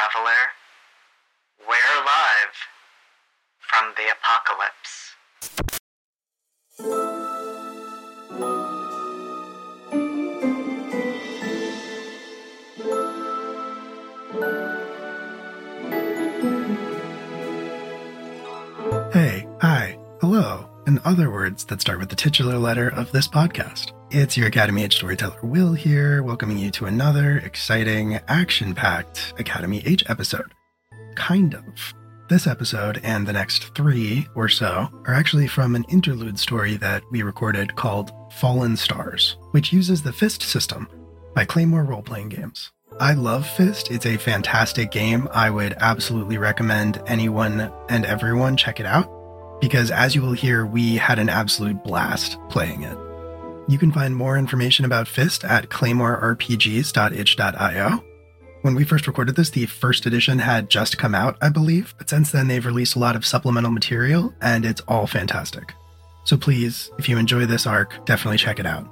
traveler. We're live from the apocalypse. Hey, hi, hello, and other words that start with the titular letter of this podcast. It's your Academy H storyteller, Will, here, welcoming you to another exciting, action-packed Academy H episode. Kind of. This episode and the next three or so are actually from an interlude story that we recorded called Fallen S.T.A.R.s, which uses the F.I.S.T. system by Claymore Roleplaying Games. I love F.I.S.T. It's a fantastic game. I would absolutely recommend anyone and everyone check it out, because as you will hear, we had an absolute blast playing it. You can find more information about F.I.S.T. at claymorerpgs.itch.io. When we first recorded this, the first edition had just come out, I believe, but since then they've released a lot of supplemental material, and it's all fantastic. So please, if you enjoy this arc, definitely check it out.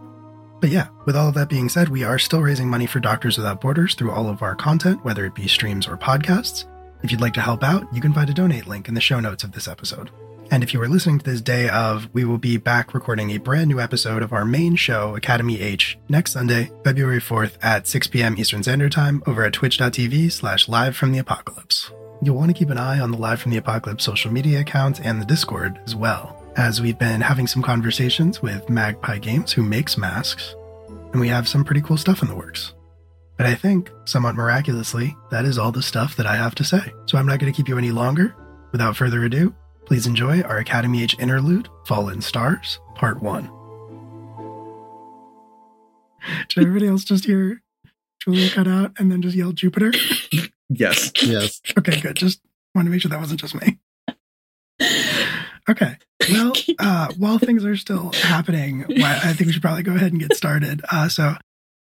But yeah, with all of that being said, we are still raising money for Doctors Without Borders through all of our content, whether it be streams or podcasts. If you'd like to help out, you can find a donate link in the show notes of this episode. And if you are listening to this day of, we will be back recording a brand new episode of our main show, Academy H, next Sunday, February 4th at 6 p.m. Eastern Standard Time over at twitch.tv/livefromtheapocalypse. You'll want to keep an eye on the Live from the Apocalypse social media accounts and the Discord as well, as we've been having some conversations with Magpie Games, who makes masks, and we have some pretty cool stuff in the works. But I think, somewhat miraculously, that is all the stuff that I have to say. So I'm not going to keep you any longer. Without further ado, please enjoy our Academy H interlude, Fallen S.T.A.R.s, Part 1. Did everybody else just hear Julia cut out and then just yell Jupiter? Yes. Yes. Okay, good. Just wanted to make sure that wasn't just me. Okay. Well, while things are still happening, I think we should probably go ahead and get started. So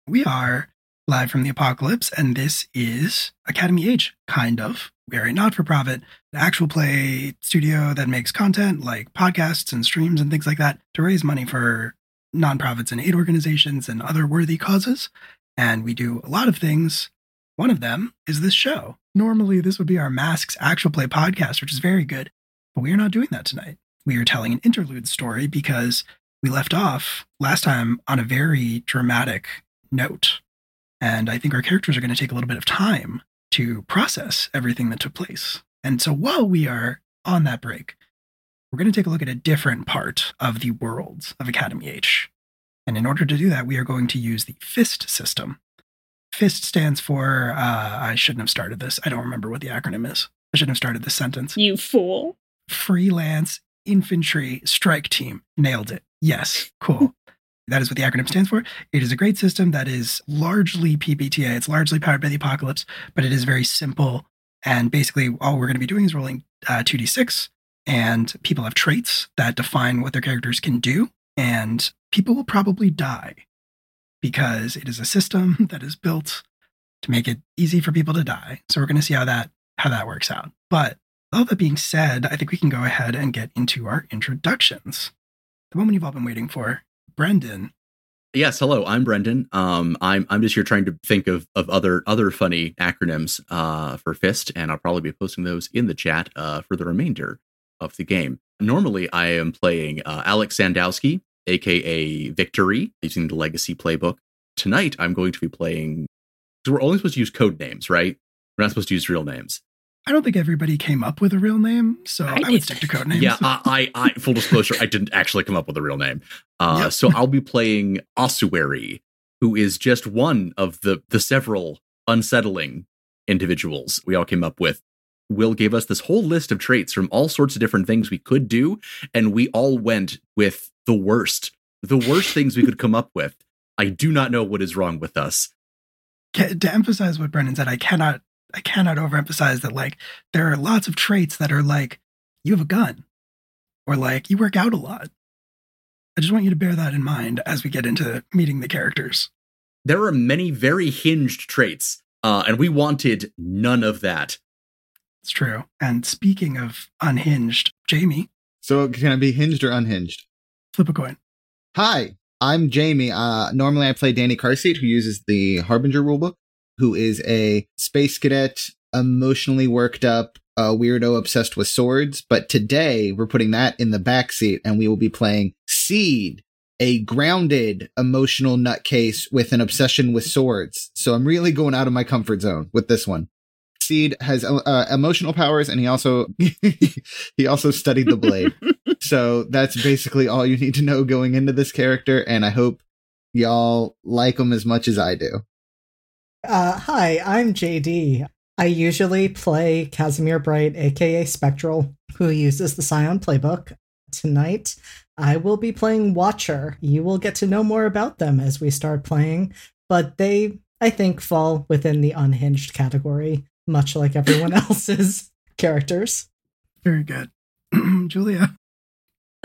we are live from the apocalypse, and this is Academy H, kind of. We're a not-for-profit, an actual play studio that makes content like podcasts and streams and things like that to raise money for nonprofits and aid organizations and other worthy causes. And we do a lot of things. One of them is this show. Normally, this would be our Masks Actual Play podcast, which is very good, but we are not doing that tonight. We are telling an interlude story because we left off last time on a very dramatic note. And I think our characters are going to take a little bit of time to process everything that took place. And so while we are on that break, we're going to take a look at a different part of the world of Academy H. And in order to do that, we are going to use the F.I.S.T. system. F.I.S.T. stands for, I shouldn't have started this. I don't remember what the acronym is. I shouldn't have started this sentence. You fool. Freelance Infantry Strike Team. Nailed it. Yes. Cool. That is what the acronym stands for. It is a great system that is largely PBTA. It's largely powered by the apocalypse, but it is very simple. And basically, all we're going to be doing is rolling 2d6. And people have traits that define what their characters can do. And people will probably die because it is a system that is built to make it easy for people to die. So we're going to see how that works out. But all that being said, I think we can go ahead and get into our introductions. The moment you've all been waiting for. Brendan. Yes, hello. I'm Brendan. I'm just here trying to think of other funny acronyms for F.I.S.T., and I'll probably be posting those in the chat for the remainder of the game. Normally, I am playing Alex Sandowski, aka Victory, using the Legacy playbook. Tonight, I'm going to be playing. So we're only supposed to use code names, right? We're not supposed to use real names. I don't think everybody came up with a real name, so I would stick to code names. Yeah, I full disclosure, I didn't actually come up with a real name. Yep. So I'll be playing Ossuary, who is just one of the several unsettling individuals we all came up with. Will gave us this whole list of traits from all sorts of different things we could do, and we all went with the worst things we could come up with. I do not know what is wrong with us. To emphasize what Brendan said, I cannot overemphasize that, like, there are lots of traits that are like, you have a gun, or like, you work out a lot. I just want you to bear that in mind as we get into meeting the characters. There are many very hinged traits, and we wanted none of that. It's true. And speaking of unhinged, Jamie. So can I be hinged or unhinged? Flip a coin. Hi, I'm Jamie. Normally I play Danny Carseat, who uses the Harbinger rulebook, who is a space cadet emotionally worked up weirdo obsessed with swords. But today we're putting that in the backseat, and we will be playing Seed, a grounded emotional nutcase with an obsession with swords. So I'm really going out of my comfort zone with this one. Seed has emotional powers, and he also studied the blade. So that's basically all you need to know going into this character, and I hope y'all like him as much as I do. Hi, I'm JD. I usually play Casimir Bright, aka Spectral, who uses the Scion playbook. Tonight, I will be playing Watcher. You will get to know more about them as we start playing, but they, I think, fall within the unhinged category, much like everyone else's characters. Very good. Julia.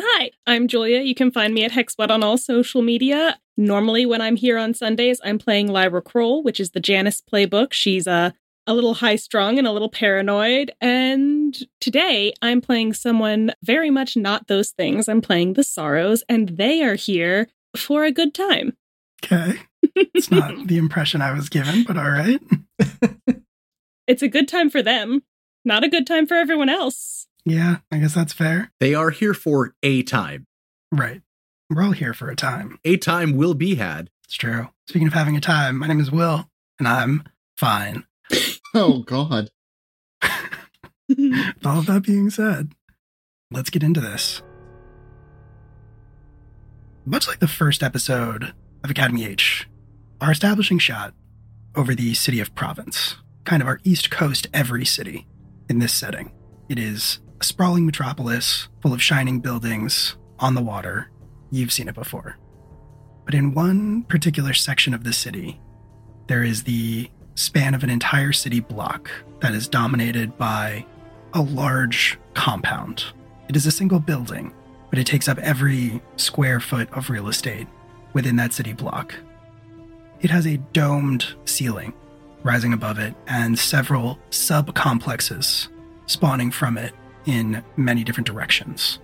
Hi, I'm Julia. You can find me at Hexbot on all social media. Normally, when I'm here on Sundays, I'm playing Lyra Kroll, which is the Janice playbook. She's a little high-strung and a little paranoid. And today, I'm playing someone very much not those things. I'm playing the Sorrows, and they are here for a good time. Okay. It's not the impression I was given, but all right. It's a good time for them. Not a good time for everyone else. Yeah, I guess that's fair. They are here for a time. Right. We're all here for a time. A time will be had. It's true. Speaking of having a time, my name is Will, and I'm fine. Oh, God. With all of that being said, let's get into this. Much like the first episode of Academy H, our establishing shot over the city of Province, kind of our East Coast every city in this setting. It is a sprawling metropolis full of shining buildings on the water. You've seen it before. But in one particular section of the city, there is the span of an entire city block that is dominated by a large compound. It is a single building, but it takes up every square foot of real estate within that city block. It has a domed ceiling rising above it and several sub-complexes spawning from it in many different directions.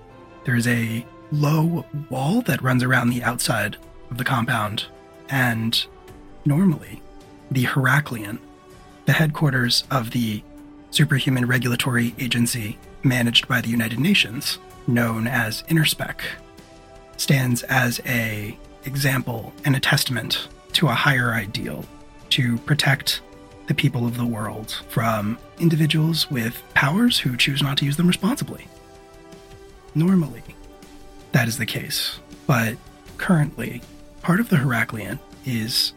There is a low wall that runs around the outside of the compound, and normally the Heraklion, the headquarters of the superhuman regulatory agency managed by the United Nations, known as Interspec, stands as a example and a testament to a higher ideal to protect the people of the world from individuals with powers who choose not to use them responsibly. Normally, that is the case, but currently, part of the Heraklion is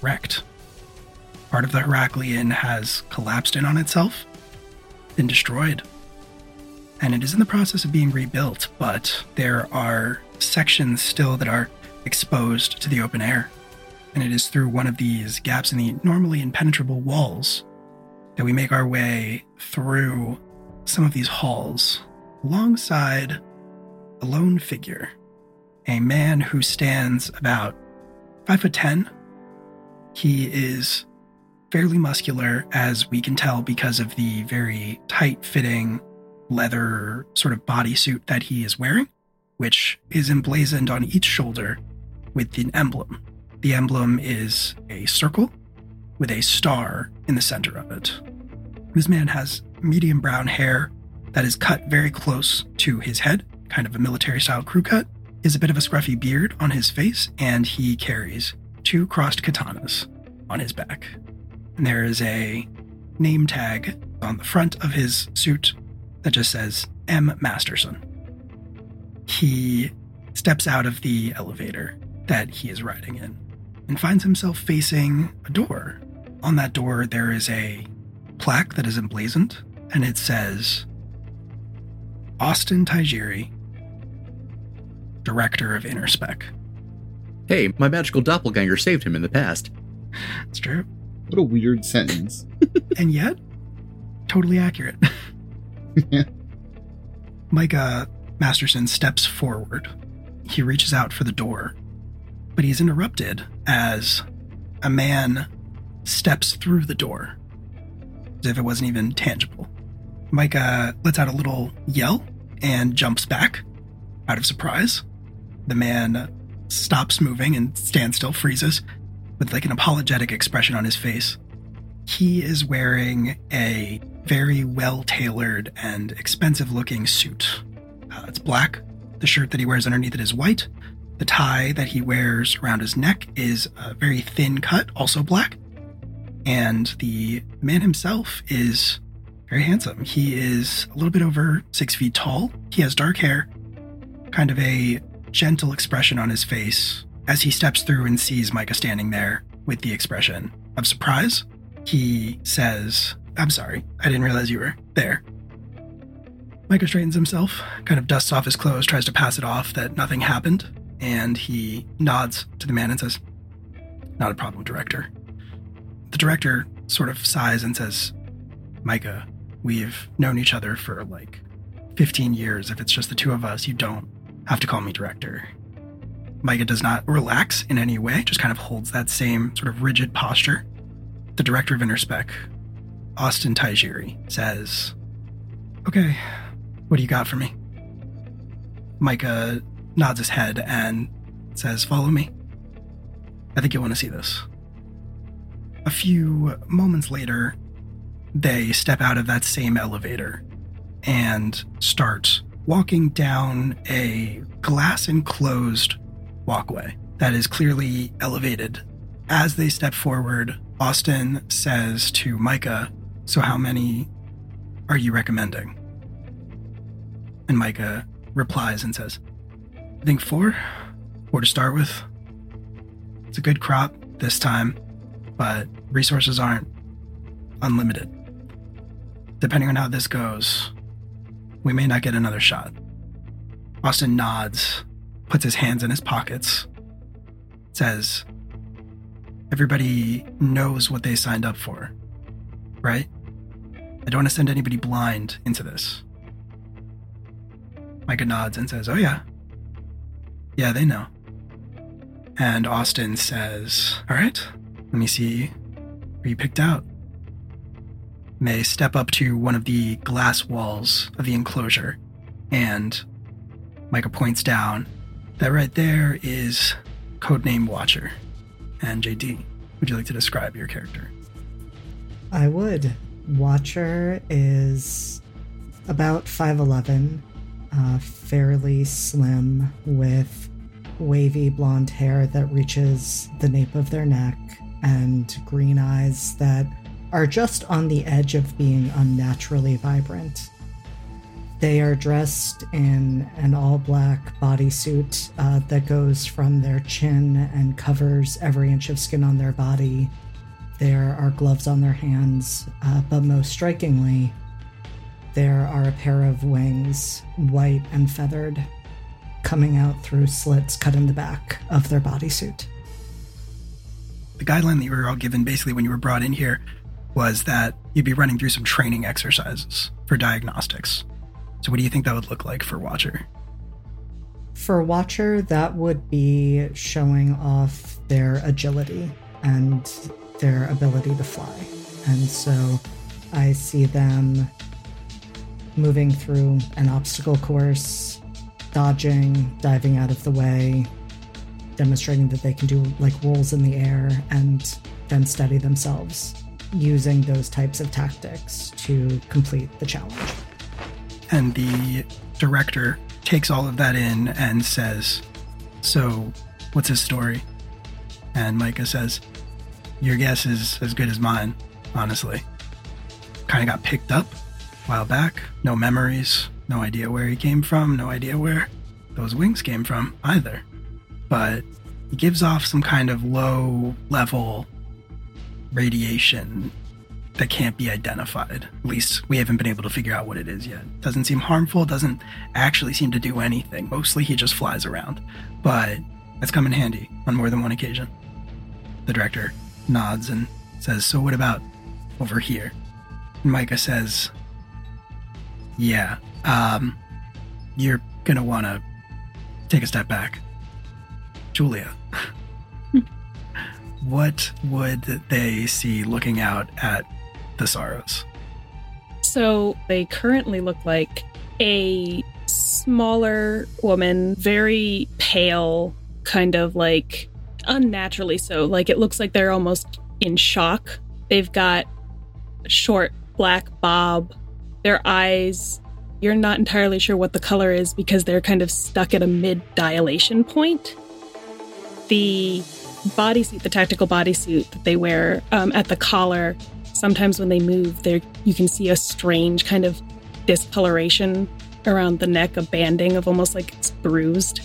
wrecked. Part of the Heraklion has collapsed in on itself, been destroyed, and it is in the process of being rebuilt, but there are sections still that are exposed to the open air, and it is through one of these gaps in the normally impenetrable walls that we make our way through some of these halls, alongside a lone figure, a man who stands about 5'10". He is fairly muscular, as we can tell because of the very tight-fitting leather sort of bodysuit that he is wearing, which is emblazoned on each shoulder with an emblem. The emblem is a circle with a star in the center of it. This man has medium brown hair that is cut very close to his head, kind of a military-style crew cut. He has a bit of a scruffy beard on his face, and he carries two crossed katanas on his back. And there is a name tag on the front of his suit that just says M. Masterson. He steps out of the elevator that he is riding in and finds himself facing a door. On that door, there is a plaque that is emblazoned, and it says, Austin Tajiri, Director of Interspec. Hey, my magical doppelganger saved him in the past. That's true. What a weird sentence. And yet, totally accurate. Yeah. Micah Masterson steps forward. He reaches out for the door, but he's interrupted as a man steps through the door, as if it wasn't even tangible. Micah lets out a little yell and jumps back out of surprise. The man stops moving and stands still, freezes, with like an apologetic expression on his face. He is wearing a very well-tailored and expensive-looking suit. It's black. The shirt that he wears underneath it is white. The tie that he wears around his neck is a very thin cut, also black. And the man himself is very handsome. He is a little bit over 6 feet tall. He has dark hair, kind of a gentle expression on his face. As he steps through and sees Micah standing there with the expression of surprise, he says, "I'm sorry, I didn't realize you were there." Micah straightens himself, kind of dusts off his clothes, tries to pass it off that nothing happened, and he nods to the man and says, "Not a problem, Director." The Director sort of sighs and says, "Micah, we've known each other for like 15 years. If it's just the two of us, you don't have to call me Director." Micah does not relax in any way, just kind of holds that same sort of rigid posture. The Director of Interspec, Austin Tajiri, says, "Okay, what do you got for me?" Micah nods his head and says, "Follow me. I think you'll want to see this." A few moments later, they step out of that same elevator and start walking down a glass-enclosed walkway that is clearly elevated. As they step forward, Austin says to Micah, "So how many are you recommending?" And Micah replies and says, "I think four to start with. It's a good crop this time, but resources aren't unlimited. Depending on how this goes, we may not get another shot." Austin nods, puts his hands in his pockets, says, "Everybody knows what they signed up for, right? I don't want to send anybody blind into this." Micah nods and says, "Oh yeah. Yeah, they know." And Austin says, "All right, let me see who you picked out." And they step up to one of the glass walls of the enclosure, and Micah points down that right there is codename Watcher. And JD, would you like to describe your character? I would. Watcher is about 5'11", fairly slim, with wavy blonde hair that reaches the nape of their neck and green eyes that are just on the edge of being unnaturally vibrant. They are dressed in an all-black bodysuit that goes from their chin and covers every inch of skin on their body. There are gloves on their hands, but most strikingly, there are a pair of wings, white and feathered, coming out through slits cut in the back of their bodysuit. The guideline that you were all given basically when you were brought in here was that you'd be running through some training exercises for diagnostics. So what do you think that would look like for Watcher? For Watcher, that would be showing off their agility and their ability to fly. And so I see them moving through an obstacle course, dodging, diving out of the way, demonstrating that they can do like rolls in the air and then steady themselves, using those types of tactics to complete the challenge. And the Director takes all of that in and says, "So, what's his story?" And Micah says, "Your guess is as good as mine, honestly. Kind of got picked up a while back. No memories, no idea where he came from, no idea where those wings came from either. But he gives off some kind of low-level radiation that can't be identified. At least we haven't been able to figure out what it is yet. Doesn't seem harmful, doesn't actually seem to do anything. Mostly he just flies around, but it's come in handy on more than one occasion." The Director nods and says, "So what about over here?" And Micah says, "Yeah, you're gonna wanna take a step back. Julia." What would they see looking out at the Sorrows? So they currently look like a smaller woman, very pale, kind of like unnaturally so. Like it looks like they're almost in shock. They've got short black bob. Their eyes, you're not entirely sure what the color is because they're kind of stuck at a mid-dilation point. The bodysuit, the tactical bodysuit that they wear at the collar, sometimes when they move, you can see a strange kind of discoloration around the neck, a banding of almost like it's bruised.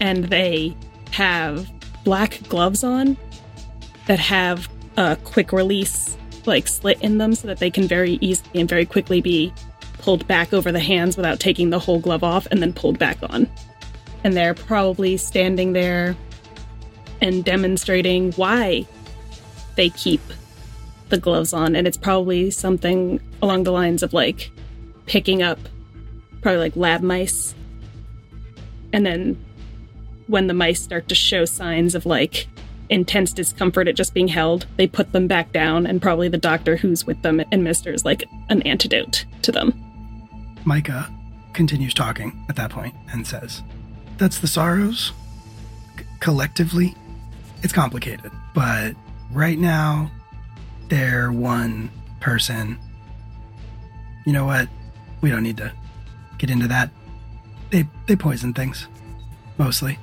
And they have black gloves on that have a quick release like slit in them so that they can very easily and very quickly be pulled back over the hands without taking the whole glove off and then pulled back on. And they're probably standing there and demonstrating why they keep the gloves on. And it's probably something along the lines of like picking up probably like lab mice. And then when the mice start to show signs of like intense discomfort at just being held, they put them back down, and probably the doctor who's with them administers like an antidote to them. Micah continues talking at that point and says, "That's the Sorrows. Collectively, it's complicated, but right now they're one person. You know what? We don't need to get into that. They poison things, mostly."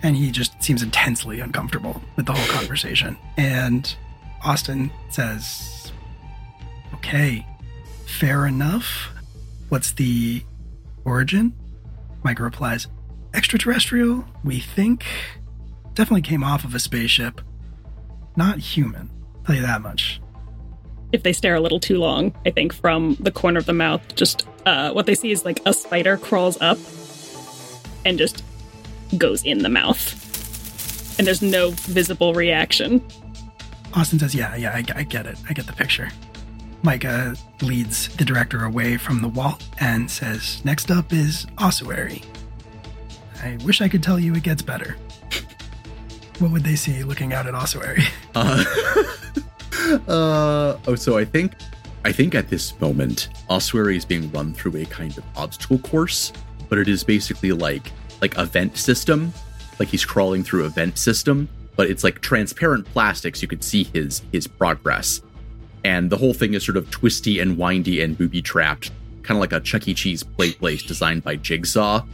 And he just seems intensely uncomfortable with the whole conversation. And Austin says, "Okay, fair enough. What's the origin?" Micah replies, "Extraterrestrial, we think. Definitely came off of a spaceship. Not human, I'll tell you that much." If they stare a little too long, I think from the corner of the mouth, just what they see is like a spider crawls up and just goes in the mouth. And there's no visible reaction. Austin says, yeah, I get it. I get the picture. Micah leads the director away from the wall and says, "Next up is Ossuary. I wish I could tell you it gets better." What would they see looking out at Ossuary? So I think at this moment, Ossuary is being run through a kind of obstacle course, but it is basically like a vent system, like he's crawling through a vent system, but it's like transparent plastic, so you could see his progress. And the whole thing is sort of twisty and windy and booby-trapped, kind of like a Chuck E. Cheese play place designed by Jigsaw.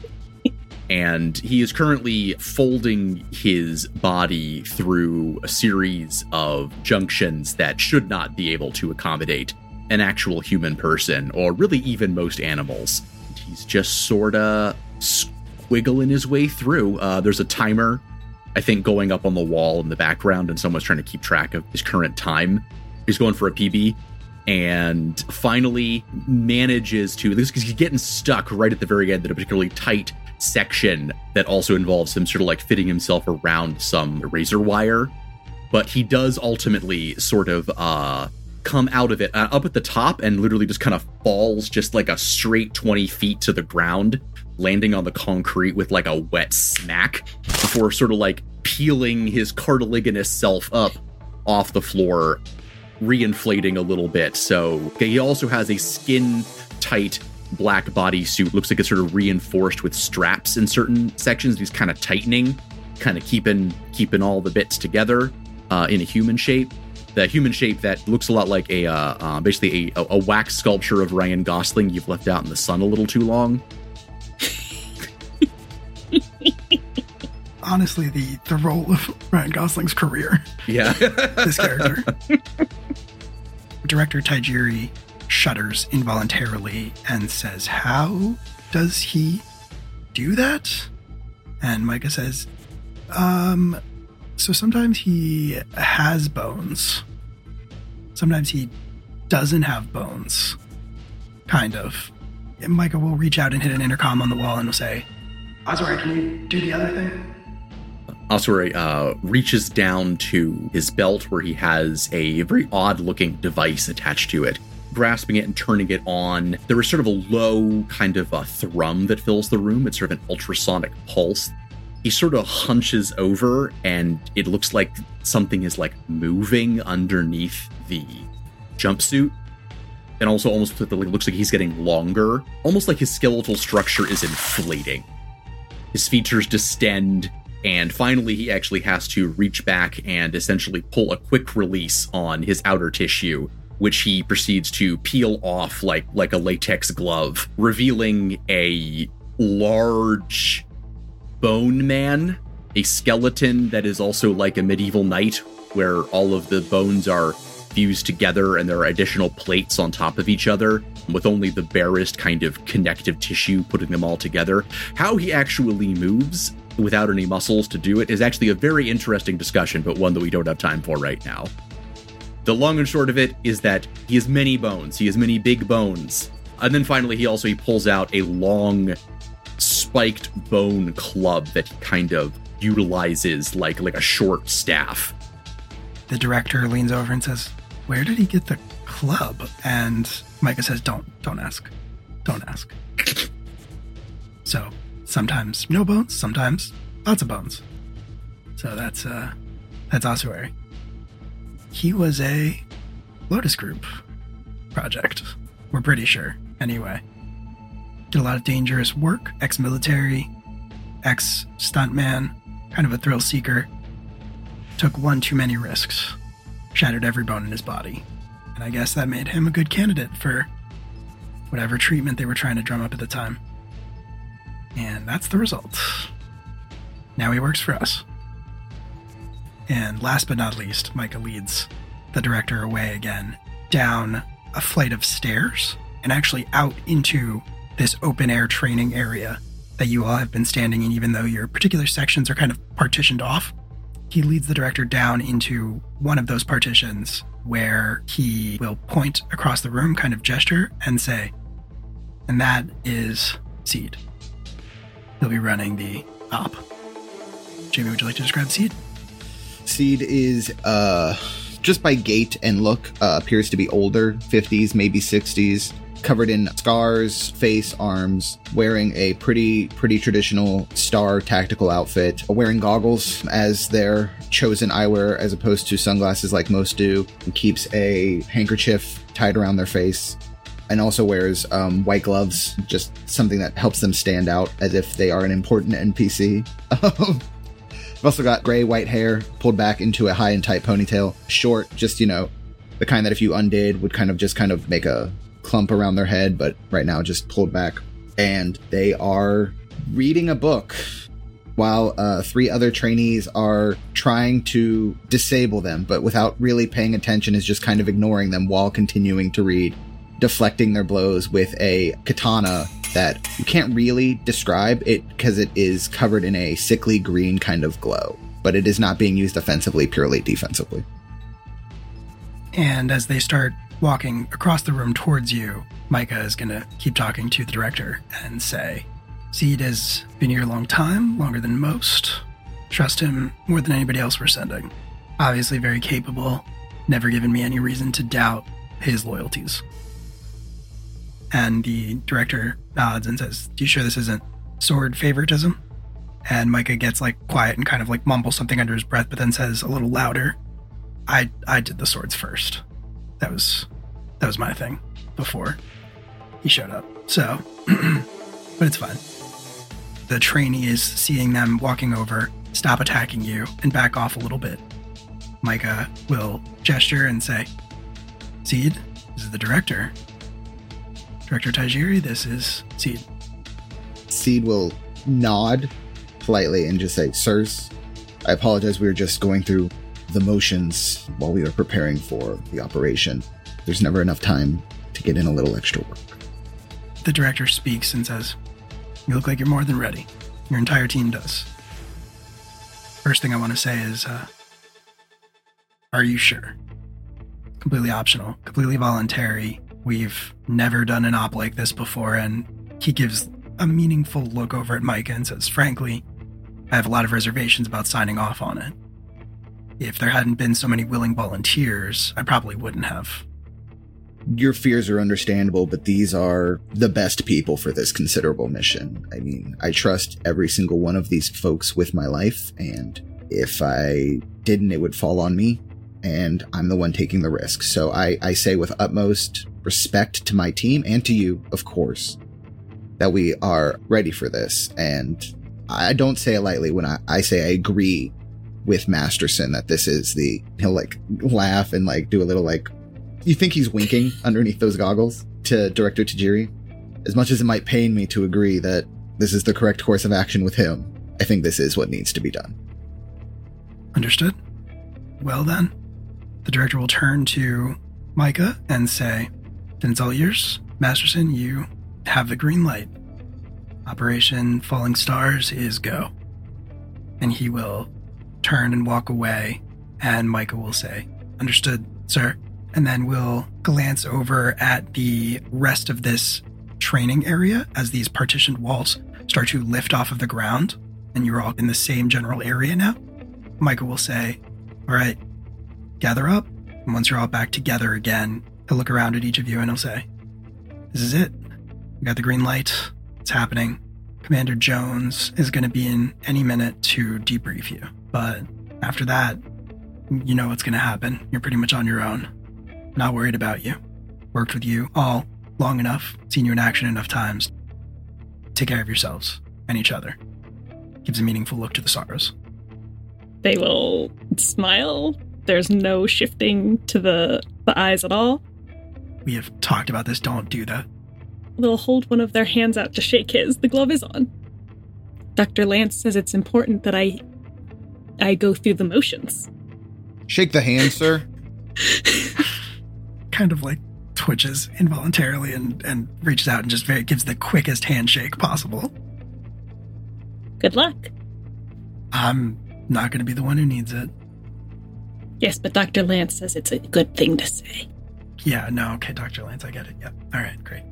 And he is currently folding his body through a series of junctions that should not be able to accommodate an actual human person, or really even most animals. He's just sort of wiggling his way through. There's a timer, I think, going up on the wall in the background, and someone's trying to keep track of his current time. He's going for a PB, and finally manages to, because he's getting stuck right at the very end at a particularly tight section that also involves him sort of like fitting himself around some razor wire. But he does ultimately sort of come out of it up at the top, and literally just kind of falls just like a straight 20 feet to the ground, landing on the concrete with like a wet smack before sort of like peeling his cartilaginous self up off the floor, reinflating a little bit. So he also has a skin tight black bodysuit. Looks like it's sort of reinforced with straps in certain sections. He's kind of tightening, kind of keeping all the bits together in a human shape. The human shape that looks a lot like basically a wax sculpture of Ryan Gosling you've left out in the sun a little too long. Honestly, the role of Ryan Gosling's career. Yeah. This character. Director Tajiri shudders involuntarily and says, "How does he do that?" And Micah says, so sometimes he has bones. Sometimes he doesn't have bones. Kind of. And Micah will reach out and hit an intercom on the wall and will say, "Ossuary, can you do the other thing?" Ossuary reaches down to his belt, where he has a very odd-looking device attached to it. Grasping it and turning it on, there is sort of a low kind of a thrum that fills the room. It's sort of an ultrasonic pulse. He sort of hunches over, and it looks like something is like moving underneath the jumpsuit. And also almost looks like he's getting longer, almost like his skeletal structure is inflating. His features distend, and finally he actually has to reach back and essentially pull a quick release on his outer tissue which he proceeds to peel off like a latex glove, revealing a large bone man, a skeleton that is also like a medieval knight, where all of the bones are fused together and there are additional plates on top of each other, with only the barest kind of connective tissue putting them all together. How he actually moves without any muscles to do it is actually a very interesting discussion, but one that we don't have time for right now. The long and short of it is that he has many bones. He has many big bones. And then finally, he pulls out a long spiked bone club that he kind of utilizes like a short staff. The director leans over and says, "Where did he get the club?" And Micah says, don't ask. So sometimes no bones, sometimes lots of bones. So that's Ossuary. He was a Lotus Group project, we're pretty sure, anyway. Did a lot of dangerous work, ex-military, ex-stuntman, kind of a thrill seeker. Took one too many risks, shattered every bone in his body. And I guess that made him a good candidate for whatever treatment they were trying to drum up at the time. And that's the result. Now he works for us. And last but not least, Micah leads the director away again, down a flight of stairs, and actually out into this open-air training area that you all have been standing in, even though your particular sections are kind of partitioned off. He leads the director down into one of those partitions where he will point across the room, kind of gesture, and say, "And that is Seed." He'll be running the op. Jamie, would you like to describe Seed? Seed is, just by gait and look, appears to be older, 50s, maybe 60s, covered in scars, face, arms, wearing a pretty traditional Star tactical outfit, wearing goggles as their chosen eyewear as opposed to sunglasses like most do, and keeps a handkerchief tied around their face, and also wears white gloves, just something that helps them stand out as if they are an important NPC. I've also got gray, white hair pulled back into a high and tight ponytail, short, just, you know, the kind that if you undid would kind of make a clump around their head, but right now just pulled back. And they are reading a book while three other trainees are trying to disable them, but without really paying attention, is just kind of ignoring them while continuing to read, deflecting their blows with a katana that you can't really describe it because it is covered in a sickly green kind of glow, but it is not being used offensively, purely defensively. And as they start walking across the room towards you, Micah is going to keep talking to the director and say, "Seed has been here a long time, longer than most. Trust him more than anybody else we're sending. Obviously very capable, never given me any reason to doubt his loyalties." And the director nods and says, "You sure this isn't sword favoritism?" And Micah gets quiet and kind of mumbles something under his breath, but then says a little louder, I did the swords first. That was my thing before he showed up. So, but it's fine. The trainee is seeing them walking over, stop attacking you, and back off a little bit. Micah will gesture and say, "Seed, this is the director. Director Tajiri, this is Seed." Seed will nod politely and just say, "Sirs, I apologize. We were just going through the motions while we were preparing for the operation. There's never enough time to get in a little extra work." The director speaks and says, "You look like you're more than ready. Your entire team does. First thing I want to say is, are you sure? Completely optional, completely voluntary. We've never done an op like this before." And he gives a meaningful look over at Micah and says, "Frankly, I have a lot of reservations about signing off on it. If there hadn't been so many willing volunteers, I probably wouldn't have." "Your fears are understandable, but these are the best people for this considerable mission. I mean, I trust every single one of these folks with my life, and if I didn't, it would fall on me, and I'm the one taking the risk. So I say with utmost respect to my team and to you, of course, that we are ready for this. And I don't say it lightly when I say I agree with Masterson that this is the..." He'll laugh and do a little You think he's winking underneath those goggles to Director Tajiri? As much as it might pain me to agree that this is the correct course of action with him, I think this is what needs to be done. Understood. Well then, the director will turn to Micah and say, then it's all yours. Masterson, you have the green light. Operation Falling Stars is go. And he will turn and walk away, and Micah will say, understood, sir. And then we'll glance over at the rest of this training area as these partitioned walls start to lift off of the ground, and you're all in the same general area now. Micah will say, all right, gather up. And once you're all back together again, he'll look around at each of you and he'll say, this is it. We got the green light. It's happening. Commander Jones is going to be in any minute to debrief you. But after that, you know what's going to happen. You're pretty much on your own. Not worried about you. Worked with you all long enough. Seen you in action enough times. Take care of yourselves and each other. Gives a meaningful look to the Sorrows. They will smile. There's no shifting to the eyes at all. We have talked about this. Don't do that. They'll hold one of their hands out to shake his. The glove is on. Dr. Lance says it's important that I go through the motions. Shake the hand, sir. Kind of like twitches involuntarily and reaches out and just gives the quickest handshake possible. Good luck. I'm not going to be the one who needs it. Yes, but Dr. Lance says it's a good thing to say. Yeah, no, okay, Dr. Lance, I get it. Yeah, all right, great.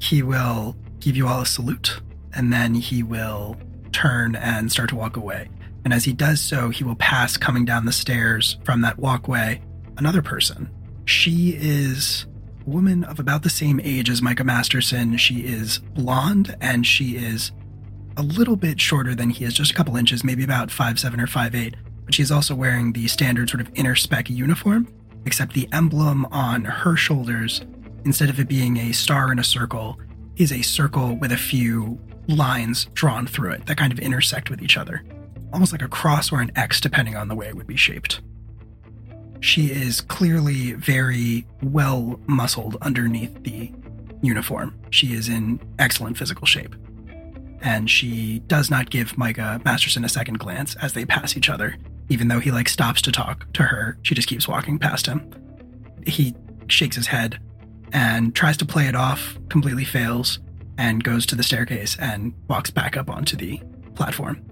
He will give you all a salute, and then he will turn and start to walk away. And as he does so, he will pass, coming down the stairs from that walkway, another person. She is a woman of about the same age as Micah Masterson. She is blonde, and she is a little bit shorter than he is, just a couple inches, maybe about 5'7" or 5'8". But she's also wearing the standard sort of Interspec uniform, except the emblem on her shoulders, instead of it being a star in a circle, is a circle with a few lines drawn through it that kind of intersect with each other. Almost like a cross or an X, depending on the way it would be shaped. She is clearly very well muscled underneath the uniform. She is in excellent physical shape. And she does not give Micah Masterson a second glance as they pass each other. Even though he stops to talk to her, she just keeps walking past him. He shakes his head and tries to play it off, completely fails, and goes to the staircase and walks back up onto the platform.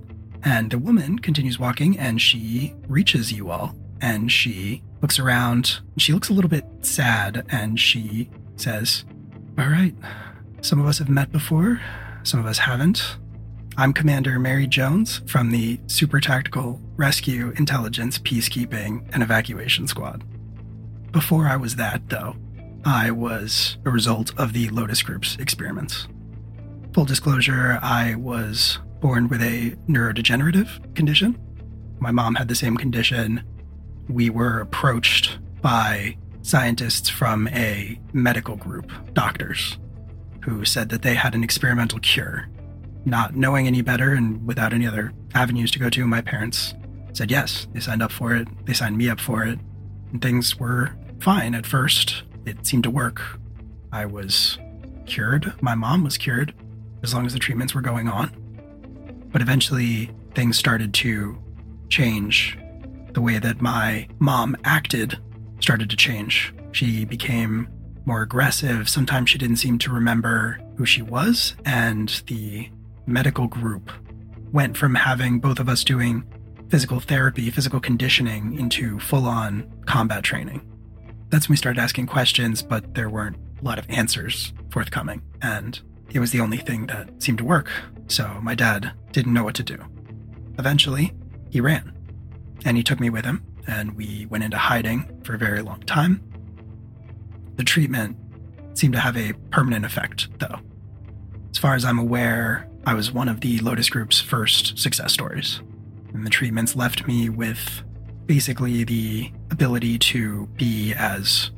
And the woman continues walking, and she reaches you all, and she looks around. She looks a little bit sad, and she says, all right, some of us have met before, some of us haven't. I'm Commander Mary Jones from the Super Tactical Rescue Intelligence Peacekeeping and Evacuation Squad. Before I was that, though, I was a result of the Lotus Group's experiments. Full disclosure, I was born with a neurodegenerative condition. My mom had the same condition. We were approached by scientists from a medical group, doctors, who said that they had an experimental cure. Not knowing any better and without any other avenues to go to, my parents said yes. They signed up for it. They signed me up for it. And things were fine at first. It seemed to work. I was cured. My mom was cured, as long as the treatments were going on. But eventually, things started to change. The way that my mom acted started to change. She became more aggressive. Sometimes she didn't seem to remember who she was, and the medical group went from having both of us doing physical therapy, physical conditioning, into full-on combat training. That's when we started asking questions, but there weren't a lot of answers forthcoming, and it was the only thing that seemed to work, so my dad didn't know what to do. Eventually, he ran, and he took me with him, and we went into hiding for a very long time. The treatment seemed to have a permanent effect, though. As far as I'm aware, I was one of the Lotus Group's first success stories. And the treatments left me with basically the ability to be as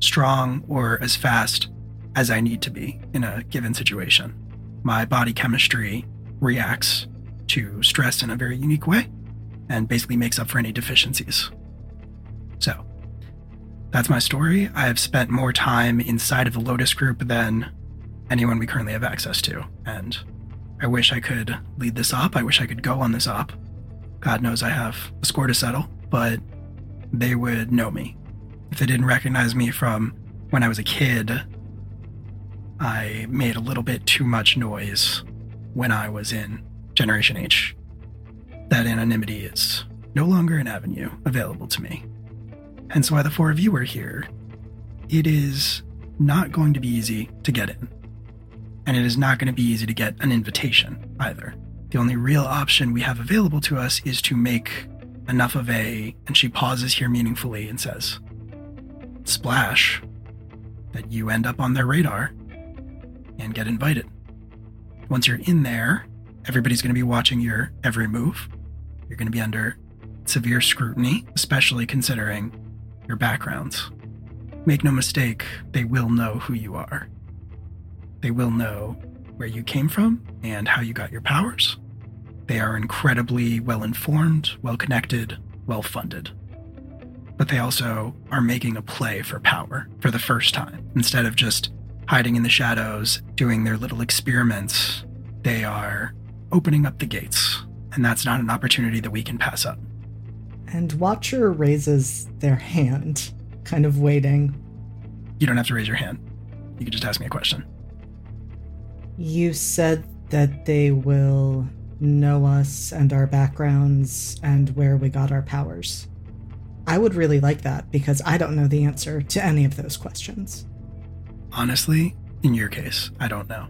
strong or as fast as I need to be in a given situation. My body chemistry reacts to stress in a very unique way and basically makes up for any deficiencies. So, That's my story. I have spent more time inside of the Lotus Group than anyone we currently have access to, and I wish I could lead this op. I wish I could go on this op. God knows I have a score to settle, but they would know me. If they didn't recognize me from when I was a kid, I made a little bit too much noise when I was in Generation H. That anonymity is no longer an avenue available to me. Hence why the four of you are here. It is not going to be easy to get in. And it is not going to be easy to get an invitation either. The only real option we have available to us is to make enough of a, and she pauses here meaningfully and says, splash, that you end up on their radar and get invited. Once you're in there, everybody's going to be watching your every move. You're going to be under severe scrutiny, especially considering your backgrounds. Make no mistake, they will know who you are. They will know where you came from and how you got your powers. They are incredibly well-informed, well-connected, well-funded. But they also are making a play for power for the first time. Instead of just hiding in the shadows, doing their little experiments, they are opening up the gates. And that's not an opportunity that we can pass up. And Watcher raises their hand, kind of waiting. You don't have to raise your hand. You can just ask me a question. You said that they will know us and our backgrounds and where we got our powers. I would really like that because I don't know the answer to any of those questions. Honestly, in your case, I don't know.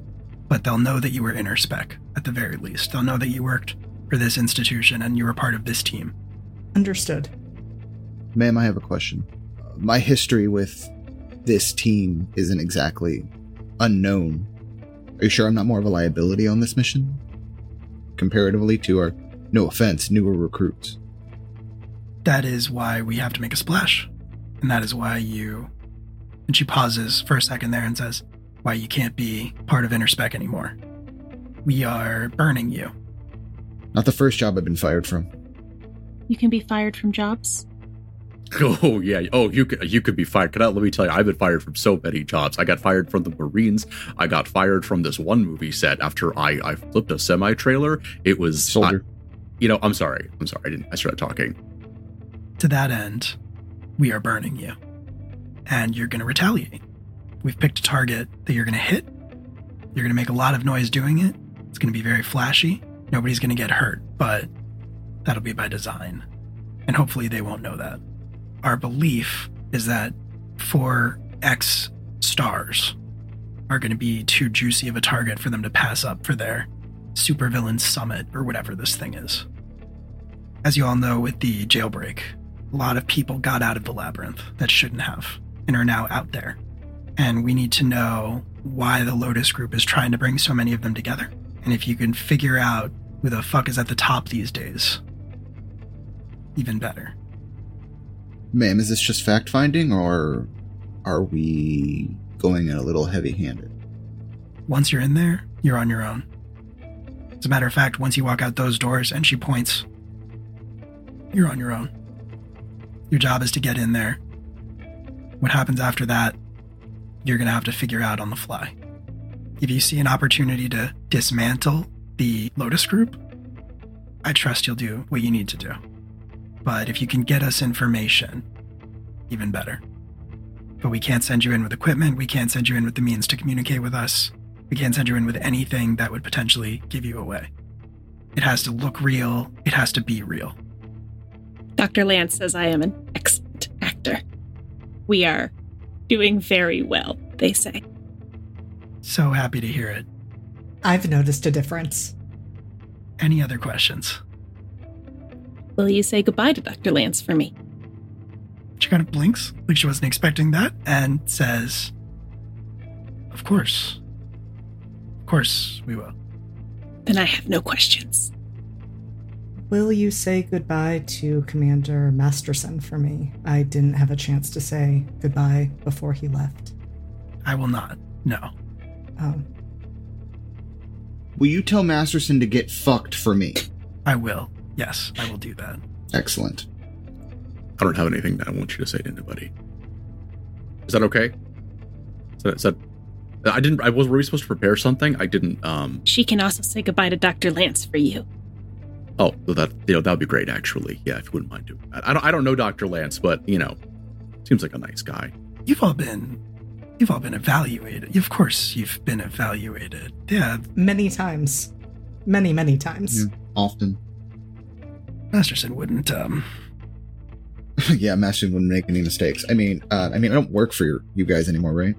But they'll know that you were Interspec, at the very least. They'll know that you worked for this institution and you were part of this team. Understood. Ma'am, I have a question. My history with this team isn't exactly unknown. Are you sure I'm not more of a liability on this mission? Comparatively to our, no offense, newer recruits. That is why we have to make a splash. And that is why you... And she pauses for a second there and says, why you can't be part of Interspec anymore. We are burning you. Not the first job I've been fired from. You can be fired from jobs? Oh, yeah. Oh, you could be fired. Let me tell you, I've been fired from so many jobs. I got fired from the Marines. I got fired from this one movie set after I flipped a semi-trailer. It was... Soldier. I'm sorry. I started talking. To that end, we are burning you. And you're going to retaliate. We've picked a target that you're going to hit. You're going to make a lot of noise doing it. It's going to be very flashy. Nobody's going to get hurt, but that'll be by design. And hopefully they won't know that. Our belief is that 4X stars are going to be too juicy of a target for them to pass up for their supervillain summit or whatever this thing is. As you all know, with the jailbreak, a lot of people got out of the labyrinth that shouldn't have and are now out there. And we need to know why the Lotus Group is trying to bring so many of them together. And if you can figure out who the fuck is at the top these days, even better. Ma'am, is this just fact-finding, or are we going in a little heavy-handed? Once you're in there, you're on your own. As a matter of fact, once you walk out those doors and she points, you're on your own. Your job is to get in there. What happens after that, you're going to have to figure out on the fly. If you see an opportunity to dismantle the Lotus Group, I trust you'll do what you need to do. But if you can get us information, even better. But we can't send you in with equipment. We can't send you in with the means to communicate with us. We can't send you in with anything that would potentially give you away. It has to look real. It has to be real. Dr. Lance says I am an excellent actor. We are doing very well, they say. So happy to hear it. I've noticed a difference. Any other questions? Will you say goodbye to Dr. Lance for me? She kind of blinks, like she wasn't expecting that, and says, of course. Of course we will. Then I have no questions. Will you say goodbye to Commander Masterson for me? I didn't have a chance to say goodbye before he left. I will not, no. Oh. Will you tell Masterson to get fucked for me? I will. Yes, I will do that. Excellent. I don't have anything that I want you to say to anybody. Is that okay? Is that were we supposed to prepare something? I didn't. She can also say goodbye to Dr. Lance for you. Oh, that, you know, that'd be great, actually. Yeah, if you wouldn't mind doing that. I don't know Dr. Lance, but you know, seems like a nice guy. You've all been evaluated. Of course, you've been evaluated. Yeah, many times, many times. Yeah, often. Masterson wouldn't. Yeah, Masterson wouldn't make any mistakes. I mean, I don't work for you guys anymore, right?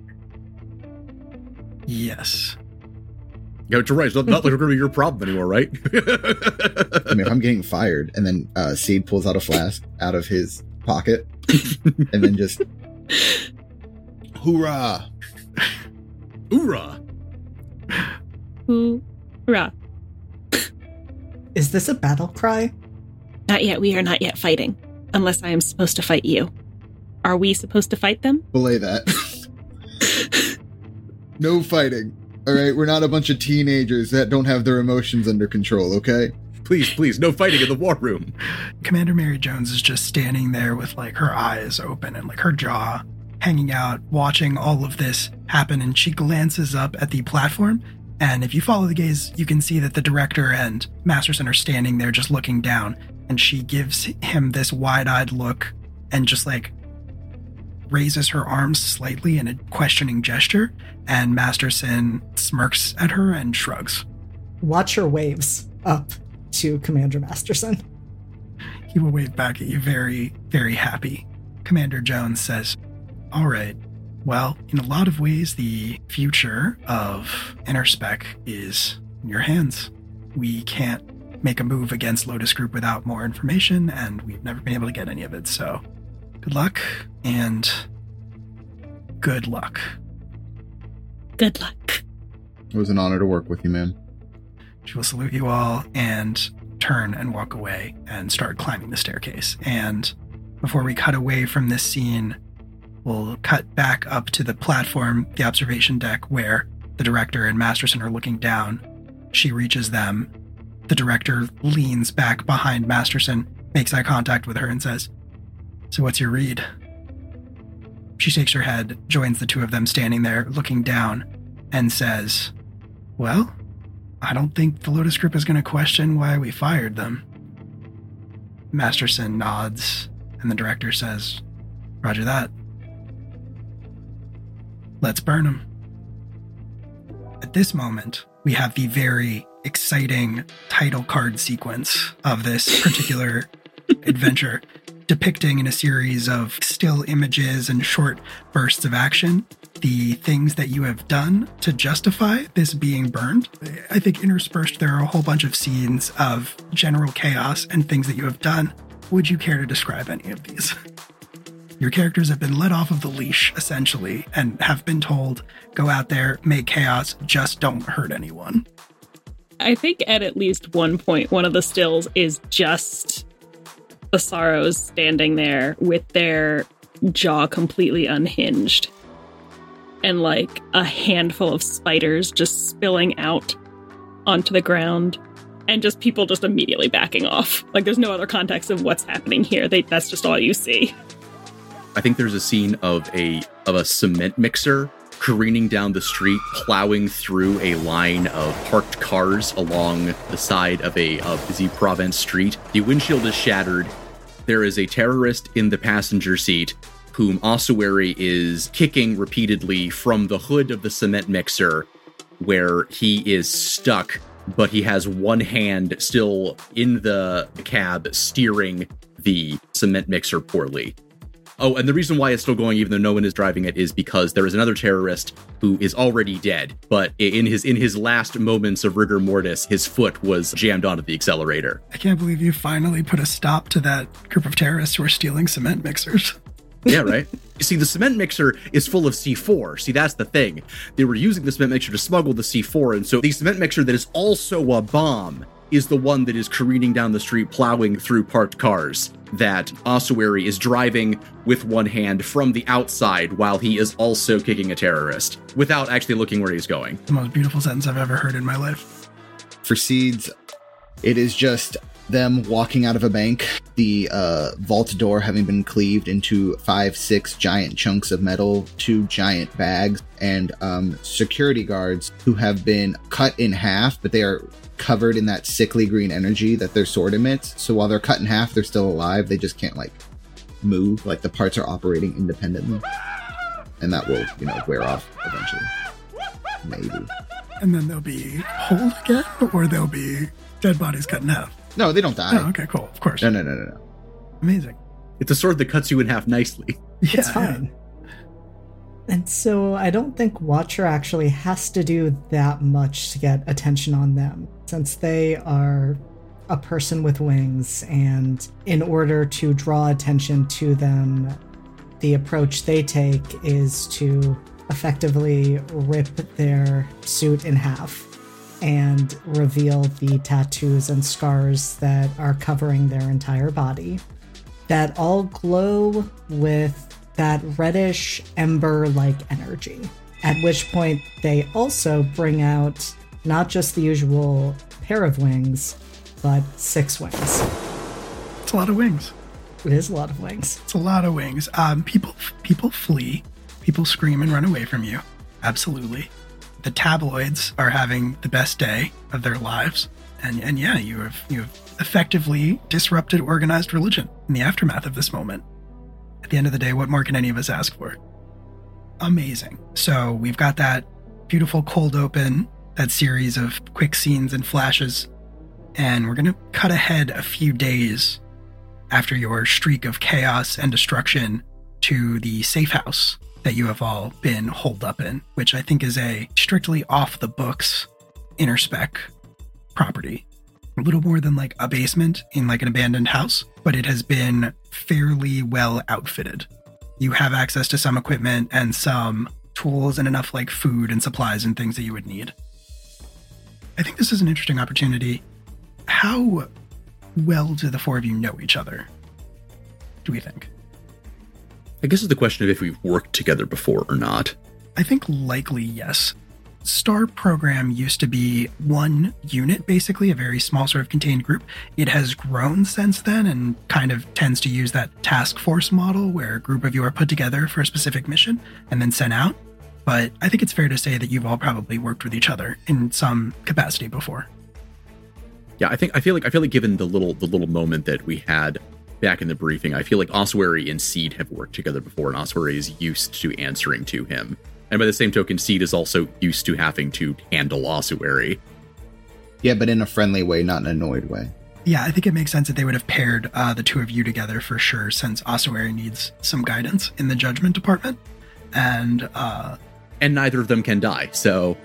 Yes. Yeah, but you're right. It's not like it's going to be your problem anymore, right? I mean, if I'm getting fired, and then Seed pulls out a flask out of his pocket, and then just, hoorah, hoorah, hoorah. Is this a battle cry? Not yet. We are not yet fighting, unless I am supposed to fight you. Are we supposed to fight them? Belay that. No fighting. All right, we're not a bunch of teenagers that don't have their emotions under control, okay? Please, no fighting in the war room. Commander Mary Jones is just standing there with, like, her eyes open and, like, her jaw hanging out, watching all of this happen, and she glances up at the platform, and if you follow the gaze, you can see that the director and Masterson are standing there just looking down, and she gives him this wide-eyed look and just, like, raises her arms slightly in a questioning gesture, and Masterson smirks at her and shrugs. Watcher waves up to Commander Masterson. He will wave back at you very, very happy. Commander Jones says, "All right, well, in a lot of ways, the future of Interspec is in your hands. We can't make a move against Lotus Group without more information, and we've never been able to get any of it, so... Good luck. Good luck. It was an honor to work with you, ma'am." She will salute you all and turn and walk away and start climbing the staircase. And before we cut away from this scene, we'll cut back up to the platform, the observation deck, where the director and Masterson are looking down. She reaches them. The director leans back behind Masterson, makes eye contact with her, and says, "So what's your read?" She shakes her head, joins the two of them standing there, looking down, and says, "Well, I don't think the Lotus Group is going to question why we fired them." Masterson nods, and the director says, "Roger that. Let's burn them." At this moment, we have the very exciting title card sequence of this particular adventure, depicting in a series of still images and short bursts of action the things that you have done to justify this being burned. I think interspersed there are a whole bunch of scenes of general chaos and things that you have done. Would you care to describe any of these? Your characters have been let off of the leash, essentially, and have been told, go out there, make chaos, just don't hurt anyone. I think at least one point, one of the stills is just... the Sorrows standing there with their jaw completely unhinged and like a handful of spiders just spilling out onto the ground and just people just immediately backing off. Like there's no other context of what's happening here. That's just all you see. I think there's a scene of a cement mixer careening down the street, plowing through a line of parked cars along the side of a busy Province street. The windshield is shattered. There is a terrorist in the passenger seat whom Ossuary is kicking repeatedly from the hood of the cement mixer, where he is stuck, but he has one hand still in the cab steering the cement mixer poorly. Oh, and the reason why it's still going, even though no one is driving it, is because there is another terrorist who is already dead. But in his last moments of rigor mortis, his foot was jammed onto the accelerator. I can't believe you finally put a stop to that group of terrorists who are stealing cement mixers. Yeah, right? See, the cement mixer is full of C4. See, that's the thing. They were using the cement mixer to smuggle the C4. And so the cement mixer that is also a bomb is the one that is careening down the street, plowing through parked cars, that Ossuary is driving with one hand from the outside while he is also kicking a terrorist without actually looking where he's going. The most beautiful sentence I've ever heard in my life. For Seeds, it is just them walking out of a bank, the vault door having been cleaved into 5-6 giant chunks of metal, 2 giant bags, and security guards who have been cut in half, but they are covered in that sickly green energy that their sword emits. So while they're cut in half, they're still alive. They just can't, like, move. Like, the parts are operating independently. And that will, you know, wear off eventually. Maybe. And then they'll be whole again, or they'll be dead bodies cut in half. No, they don't die. Oh, okay, cool. Of course. No. Amazing. It's a sword that cuts you in half nicely. Yeah, it's fine. Yeah. And so I don't think Watcher actually has to do that much to get attention on them, since they are a person with wings, and in order to draw attention to them, the approach they take is to effectively rip their suit in half and reveal the tattoos and scars that are covering their entire body, that all glow with that reddish ember-like energy. At which point they also bring out not just the usual pair of wings, but 6 wings. It's a lot of wings. It is a lot of wings. It's a lot of wings. People flee. People scream and run away from you. Absolutely. The tabloids are having the best day of their lives. And yeah, you have effectively disrupted organized religion in the aftermath of this moment. At the end of the day, what more can any of us ask for? Amazing. So we've got that beautiful cold open, that series of quick scenes and flashes. And we're going to cut ahead a few days after your streak of chaos and destruction to the safe house that you have all been holed up in, which I think is a strictly off-the-books Interspec property. A little more than like a basement in like an abandoned house, but it has been fairly well outfitted. You have access to some equipment and some tools and enough like food and supplies and things that you would need. I think this is an interesting opportunity. How well do the four of you know each other, do we think? I guess it's the question of if we've worked together before or not. I think likely yes. Star program used to be one unit, basically, a very small sort of contained group. It has grown since then and kind of tends to use that task force model where a group of you are put together for a specific mission and then sent out. But I think it's fair to say that you've all probably worked with each other in some capacity before. Yeah, I feel like given the little moment that we had back in the briefing, I feel like Ossuary and Seed have worked together before, and Ossuary is used to answering to him. And by the same token, Seed is also used to having to handle Ossuary. Yeah, but in a friendly way, not an annoyed way. Yeah, I think it makes sense that they would have paired the two of you together for sure, since Ossuary needs some guidance in the judgment department. And neither of them can die, so...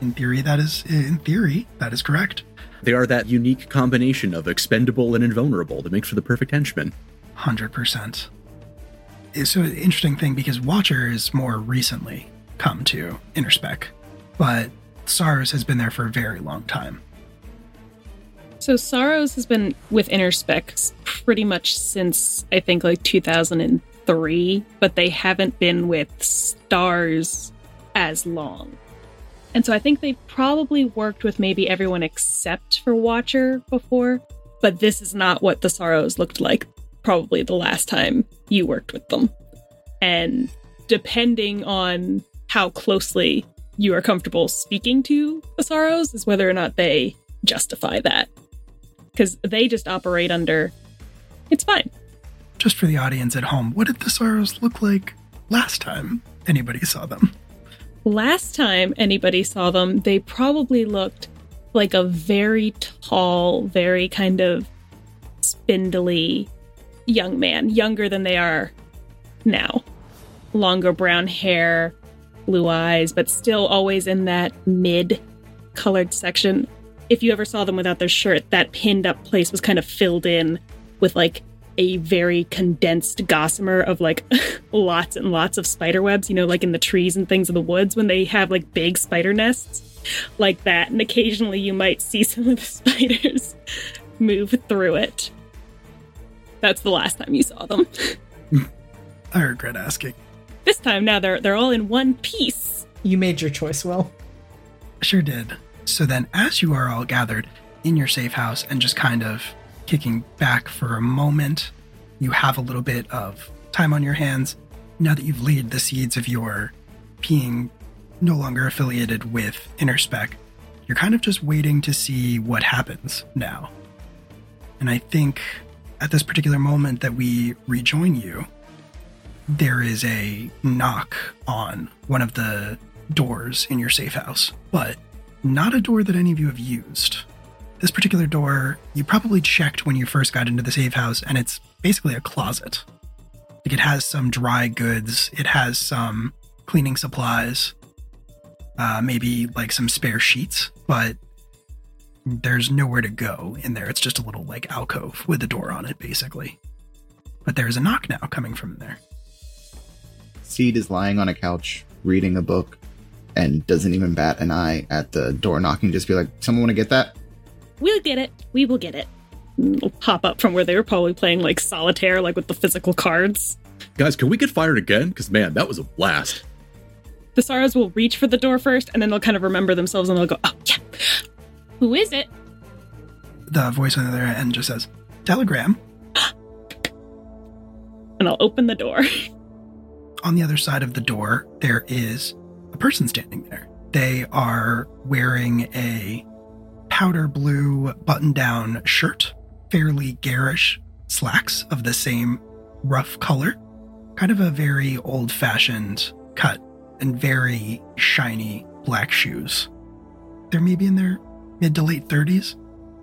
In theory, that is correct. They are that unique combination of expendable and invulnerable that makes for the perfect henchman. 100%. It's an interesting thing because Watcher has more recently come to Interspec, but Sorrows has been there for a very long time. So Sorrows has been with Interspec pretty much since, I think, like 2003, but they haven't been with Stars as long. And so I think they probably worked with maybe everyone except for Watcher before, but this is not what the Sorrows looked like probably the last time you worked with them. And depending on how closely you are comfortable speaking to the Sorrows is whether or not they justify that. Because they just operate under, it's fine. Just for the audience at home, what did the Sorrows look like last time anybody saw them? Last time anybody saw them, they probably looked like a very tall, very kind of spindly young man, younger than they are now. Longer brown hair, blue eyes, but still always in that mid-colored section. If you ever saw them without their shirt, that pinned-up place was kind of filled in with, like, a very condensed gossamer of, like, lots and lots of spider webs, you know, like in the trees and things in the woods when they have, like, big spider nests like that. And occasionally you might see some of the spiders move through it. That's the last time you saw them. I regret asking. This time now they're all in one piece. You made your choice well. Sure did. So then as you are all gathered in your safe house and just kind of kicking back for a moment. You have a little bit of time on your hands now that you've laid the seeds of your being no longer affiliated with Interspec. You're kind of just waiting to see what happens now. And I think at this particular moment that we rejoin you, there is a knock on one of the doors in your safe house, but not a door that any of you have used. This particular door, you probably checked when you first got into the safe house, and it's basically a closet. Like, it has some dry goods, it has some cleaning supplies, maybe like some spare sheets, but there's nowhere to go in there. It's just a little like alcove with a door on it, basically. But there's a knock now coming from there. Seed is lying on a couch, reading a book, and doesn't even bat an eye at the door knocking. Just be like, someone want to get that? We'll get it. We will get it. It'll pop up from where they were probably playing like solitaire, like with the physical cards. Guys, can we get fired again? Because, man, that was a blast. The Sorrows will reach for the door first, and then they'll kind of remember themselves, and they'll go, oh, yeah. Who is it? The voice on the other end just says, telegram. And I'll open the door. On the other side of the door, there is a person standing there. They are wearing a powder blue button-down shirt, fairly garish slacks of the same rough color, kind of a very old-fashioned cut, and very shiny black shoes. They're maybe in their mid to late 30s,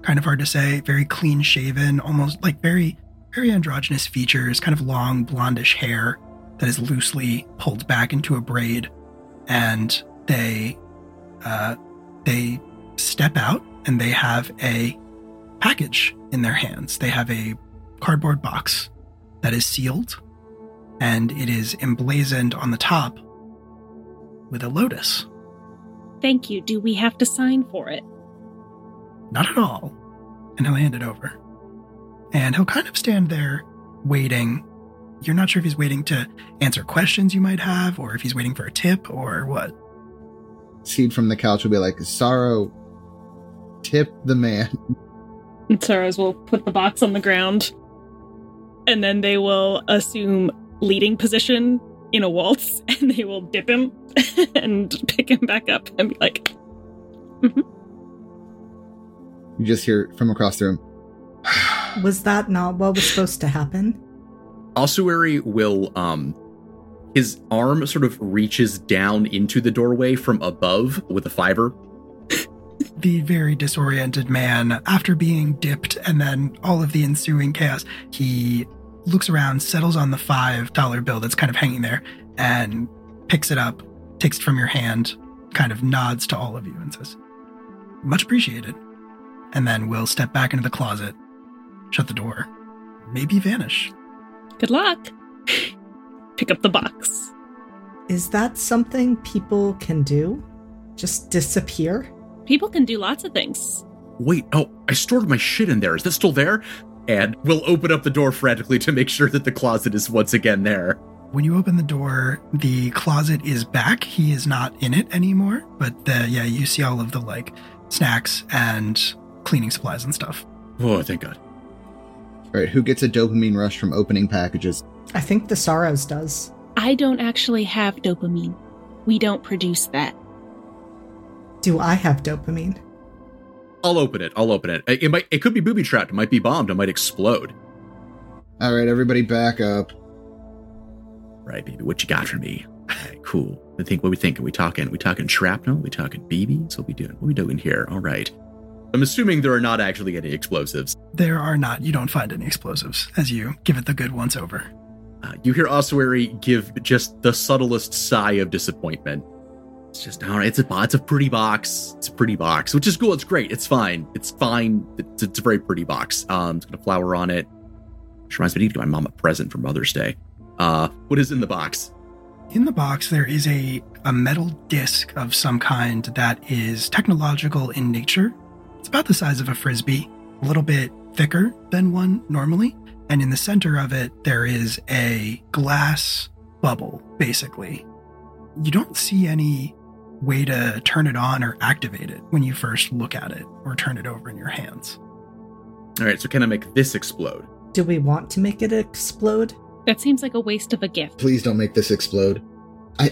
kind of hard to say, very clean-shaven, almost like very, very androgynous features, kind of long blondish hair that is loosely pulled back into a braid, and they step out, and they have a package in their hands. They have a cardboard box that is sealed, and it is emblazoned on the top with a lotus. Thank you. Do we have to sign for it? Not at all. And he'll hand it over. And he'll kind of stand there waiting. You're not sure if he's waiting to answer questions you might have, or if he's waiting for a tip, or what. Seed from the couch will be like, Sorrow, tip the man. And Sorrows will put the box on the ground, and then they will assume leading position in a waltz, and they will dip him and pick him back up and be like, mm-hmm. You just hear from across the room. Was that not what was supposed to happen? Ossuary will, his arm sort of reaches down into the doorway from above with a fiver. The very disoriented man, after being dipped and then all of the ensuing chaos, he looks around, settles on the $5 bill that's kind of hanging there, and picks it up, takes it from your hand, kind of nods to all of you and says, much appreciated. And then will step back into the closet, shut the door, maybe vanish. Good luck. Pick up the box. Is that something people can do? Just disappear? People can do lots of things. Wait, oh, I stored my shit in there. Is that still there? And we'll open up the door frantically to make sure that the closet is once again there. When you open the door, the closet is back. He is not in it anymore. But you see all of the like snacks and cleaning supplies and stuff. Oh, thank God. All right, who gets a dopamine rush from opening packages? I think the Sorrows does. I don't actually have dopamine. We don't produce that. Do I have dopamine? I'll open it. It could be booby-trapped. It might be bombed. It might explode. All right, everybody back up. Right, baby, what you got for me? All right, cool. I think what we thinking. We talking shrapnel? We talking BBs? What we doing here? All right. I'm assuming there are not actually any explosives. There are not. You don't find any explosives as you give it the good once over. You hear Ossuary give just the subtlest sigh of disappointment. It's just, all right, it's a pretty box. It's a pretty box, which is cool. It's great. It's fine. It's a very pretty box. It's got a flower on it. Which reminds me, I need to get my mom a present for Mother's Day. What is in the box? In the box, there is a metal disc of some kind that is technological in nature. It's about the size of a Frisbee, a little bit thicker than one normally. And in the center of it, there is a glass bubble, basically. You don't see any way to turn it on or activate it when you first look at it or turn it over in your hands. All right, so can I make this explode? Do we want to make it explode? That seems like a waste of a gift. Please don't make this explode.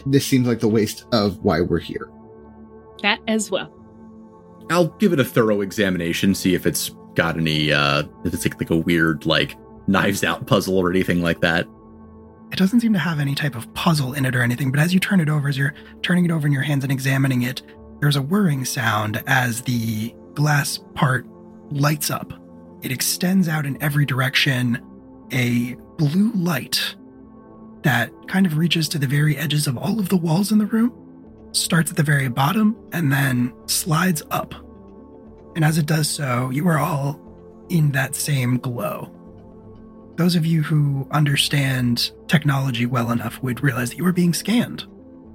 This seems like the waste of why we're here. That as well. I'll give it a thorough examination, see if it's got any, if it's like a weird, like, Knives Out puzzle or anything like that. It doesn't seem to have any type of puzzle in it or anything, but as you turn it over, as you're turning it over in your hands and examining it, there's a whirring sound as the glass part lights up. It extends out in every direction, a blue light that kind of reaches to the very edges of all of the walls in the room, starts at the very bottom, and then slides up. And as it does so, you are all in that same glow. Those of you who understand technology well enough would realize that you are being scanned.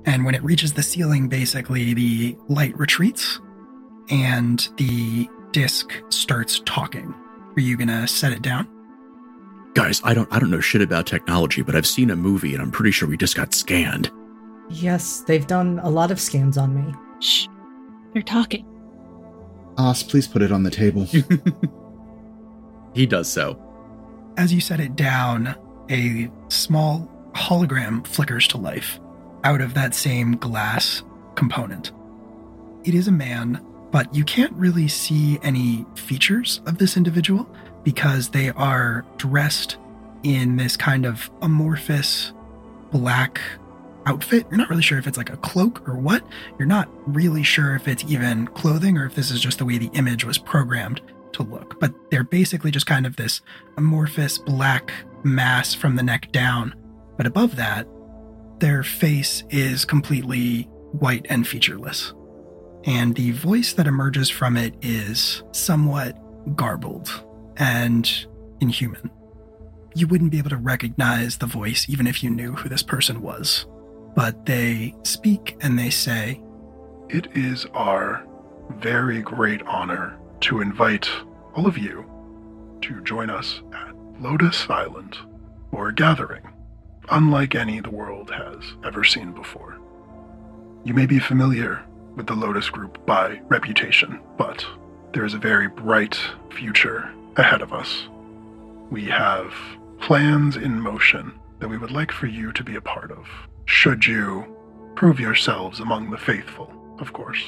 And when it reaches the ceiling, basically, the light retreats, and the disc starts talking. Are you going to set it down? Guys, I don't know shit about technology, but I've seen a movie, and I'm pretty sure we just got scanned. Yes, they've done a lot of scans on me. Shh, they're talking. Oz, please put it on the table. He does so. As you set it down, a small hologram flickers to life out of that same glass component. It is a man, but you can't really see any features of this individual because they are dressed in this kind of amorphous black outfit. You're not really sure if it's like a cloak or what. You're not really sure if it's even clothing or if this is just the way the image was programmed to look. But they're basically just kind of this amorphous black mass from the neck down. But above that, their face is completely white and featureless. And the voice that emerges from it is somewhat garbled and inhuman. You wouldn't be able to recognize the voice even if you knew who this person was. But they speak and they say, "It is our very great honor to invite all of you to join us at Lotus Island for a gathering unlike any the world has ever seen before. You may be familiar with the Lotus Group by reputation, but there is a very bright future ahead of us. We have plans in motion that we would like for you to be a part of, should you prove yourselves among the faithful, of course.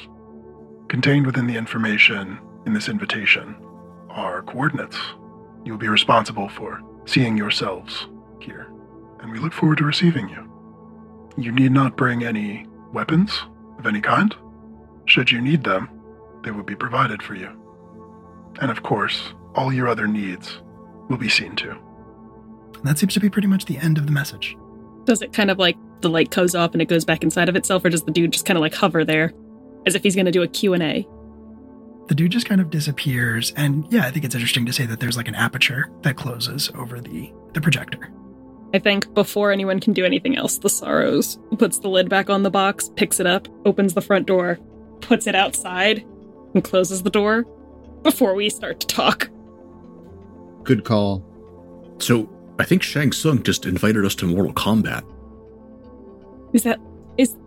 Contained within the information in this invitation are coordinates. You'll be responsible for seeing yourselves here, and we look forward to receiving you. You need not bring any weapons of any kind. Should you need them, they will be provided for you. And of course, all your other needs will be seen to." And that seems to be pretty much the end of the message. Does it kind of like the light goes off and it goes back inside of itself, or does the dude just kind of like hover there as if he's going to do a Q&A? The dude just kind of disappears, and yeah, I think it's interesting to say that there's like an aperture that closes over the projector. I think before anyone can do anything else, the Sorrows puts the lid back on the box, picks it up, opens the front door, puts it outside, and closes the door before we start to talk. Good call. So, I think Shang Tsung just invited us to Mortal Kombat. Is that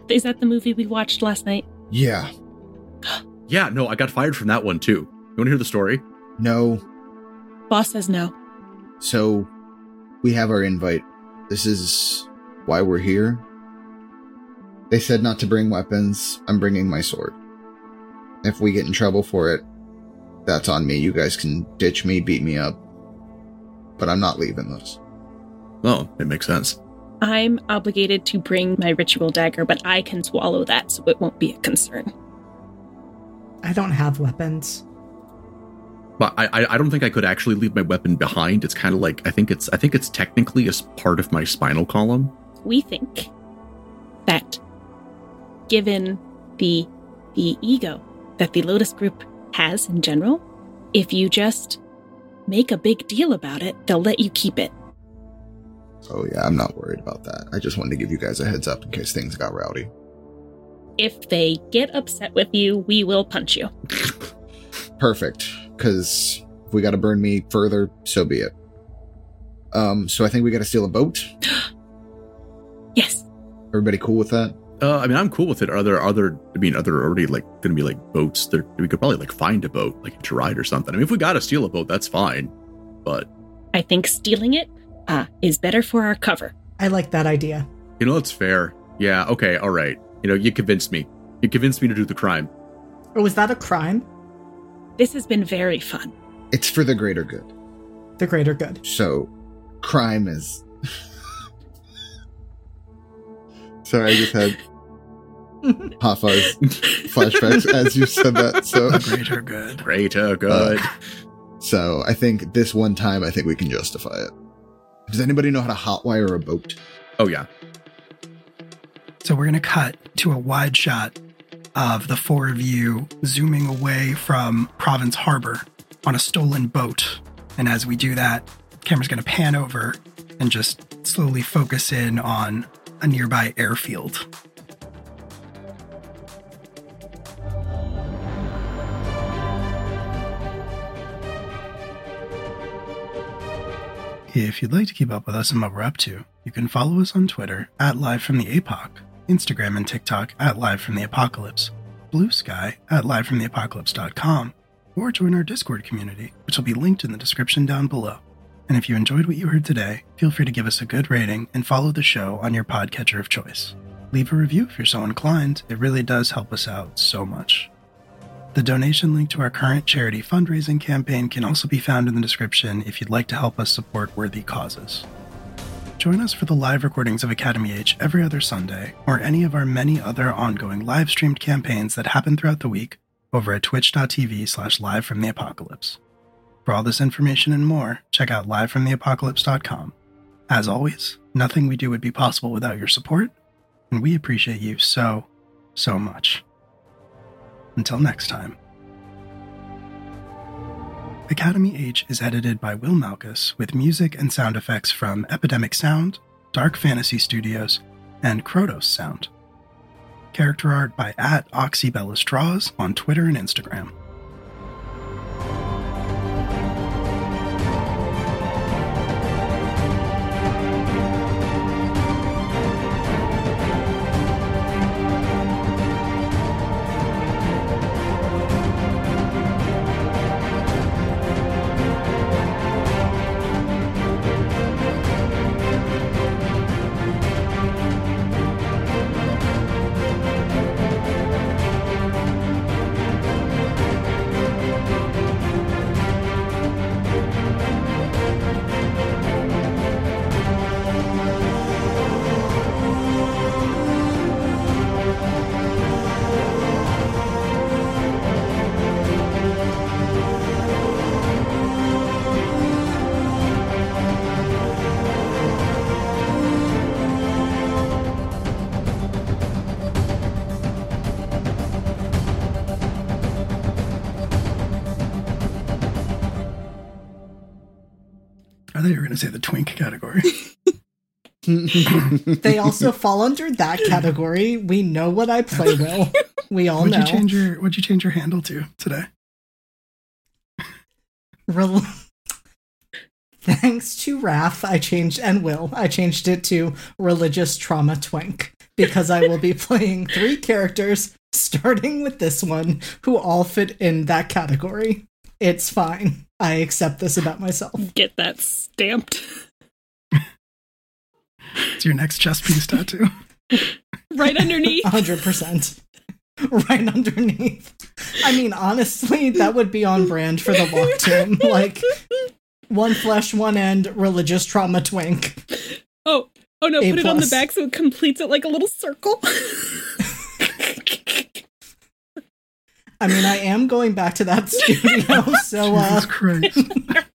the movie we watched last night? Yeah. Yeah, no, I got fired from that one, too. You want to hear the story? No. Boss says no. So, we have our invite. This is why we're here. They said not to bring weapons. I'm bringing my sword. If we get in trouble for it, that's on me. You guys can ditch me, beat me up. But I'm not leaving this. Oh, it makes sense. I'm obligated to bring my ritual dagger, but I can swallow that, so it won't be a concern. I don't have weapons. But I don't think I could actually leave my weapon behind. It's kind of like, I think it's technically a part of my spinal column. We think that given the ego that the Lotus Group has in general, if you just make a big deal about it, they'll let you keep it. Oh yeah, I'm not worried about that. I just wanted to give you guys a heads up in case things got rowdy. If they get upset with you, we will punch you. Perfect, because if we got to burn me further, so be it. So I think we got to steal a boat? Yes. Everybody cool with that? I mean, I'm cool with it. Are there already like going to be like boats there? We could probably like find a boat like to ride or something. I mean, if we got to steal a boat, that's fine. But I think stealing it is better for our cover. I like that idea. You know, it's fair. Yeah. Okay. All right. You know, you convinced me. You convinced me to do the crime. Or was that a crime? This has been very fun. It's for the greater good. The greater good. So crime is... Sorry, I just had Hoffa's flashbacks as you said that. So greater good. Greater good. So I think this one time, I think we can justify it. Does anybody know how to hotwire a boat? Oh, yeah. So we're going to cut to a wide shot of the four of you zooming away from Province Harbor on a stolen boat. And as we do that, the camera's going to pan over and just slowly focus in on a nearby airfield. If you'd like to keep up with us and what we're up to, you can follow us on Twitter @LiveFromTheApoc, Instagram and TikTok @LiveFromTheApocalypse, Blue Sky @LiveFromTheApocalypse.com, or join our Discord community, which will be linked in the description down below. And if you enjoyed what you heard today, feel free to give us a good rating and follow the show on your podcatcher of choice. Leave a review if you're so inclined. It really does help us out so much. The donation link to our current charity fundraising campaign can also be found in the description if you'd like to help us support worthy causes. Join us for the live recordings of Academy H every other Sunday, or any of our many other ongoing live-streamed campaigns that happen throughout the week over at twitch.tv/livefromtheapocalypse. For all this information and more, check out livefromtheapocalypse.com. As always, nothing we do would be possible without your support, and we appreciate you so, so much. Until next time. Academy H is edited by Will Malkus, with music and sound effects from Epidemic Sound, Dark Fantasy Studios, and Krotos Sound. Character art by @OxyBellaStraws on Twitter and Instagram. Say the twink category. They also fall under that category. We know what I play well. We all know. What'd you change your handle to today? Thanks to Raph, I changed it to Religious Trauma Twink, because I will be playing 3 characters, starting with this one, who all fit in that category. It's fine. I accept this about myself. Get that stamped. It's your next chest piece tattoo. Right underneath. 100%. Right underneath. I mean, honestly, that would be on brand for the long term. Like, one flesh, one end, religious trauma twink. Oh no, put it on the back so it completes it like a little circle. I mean, I am going back to that studio, so... Jesus Christ.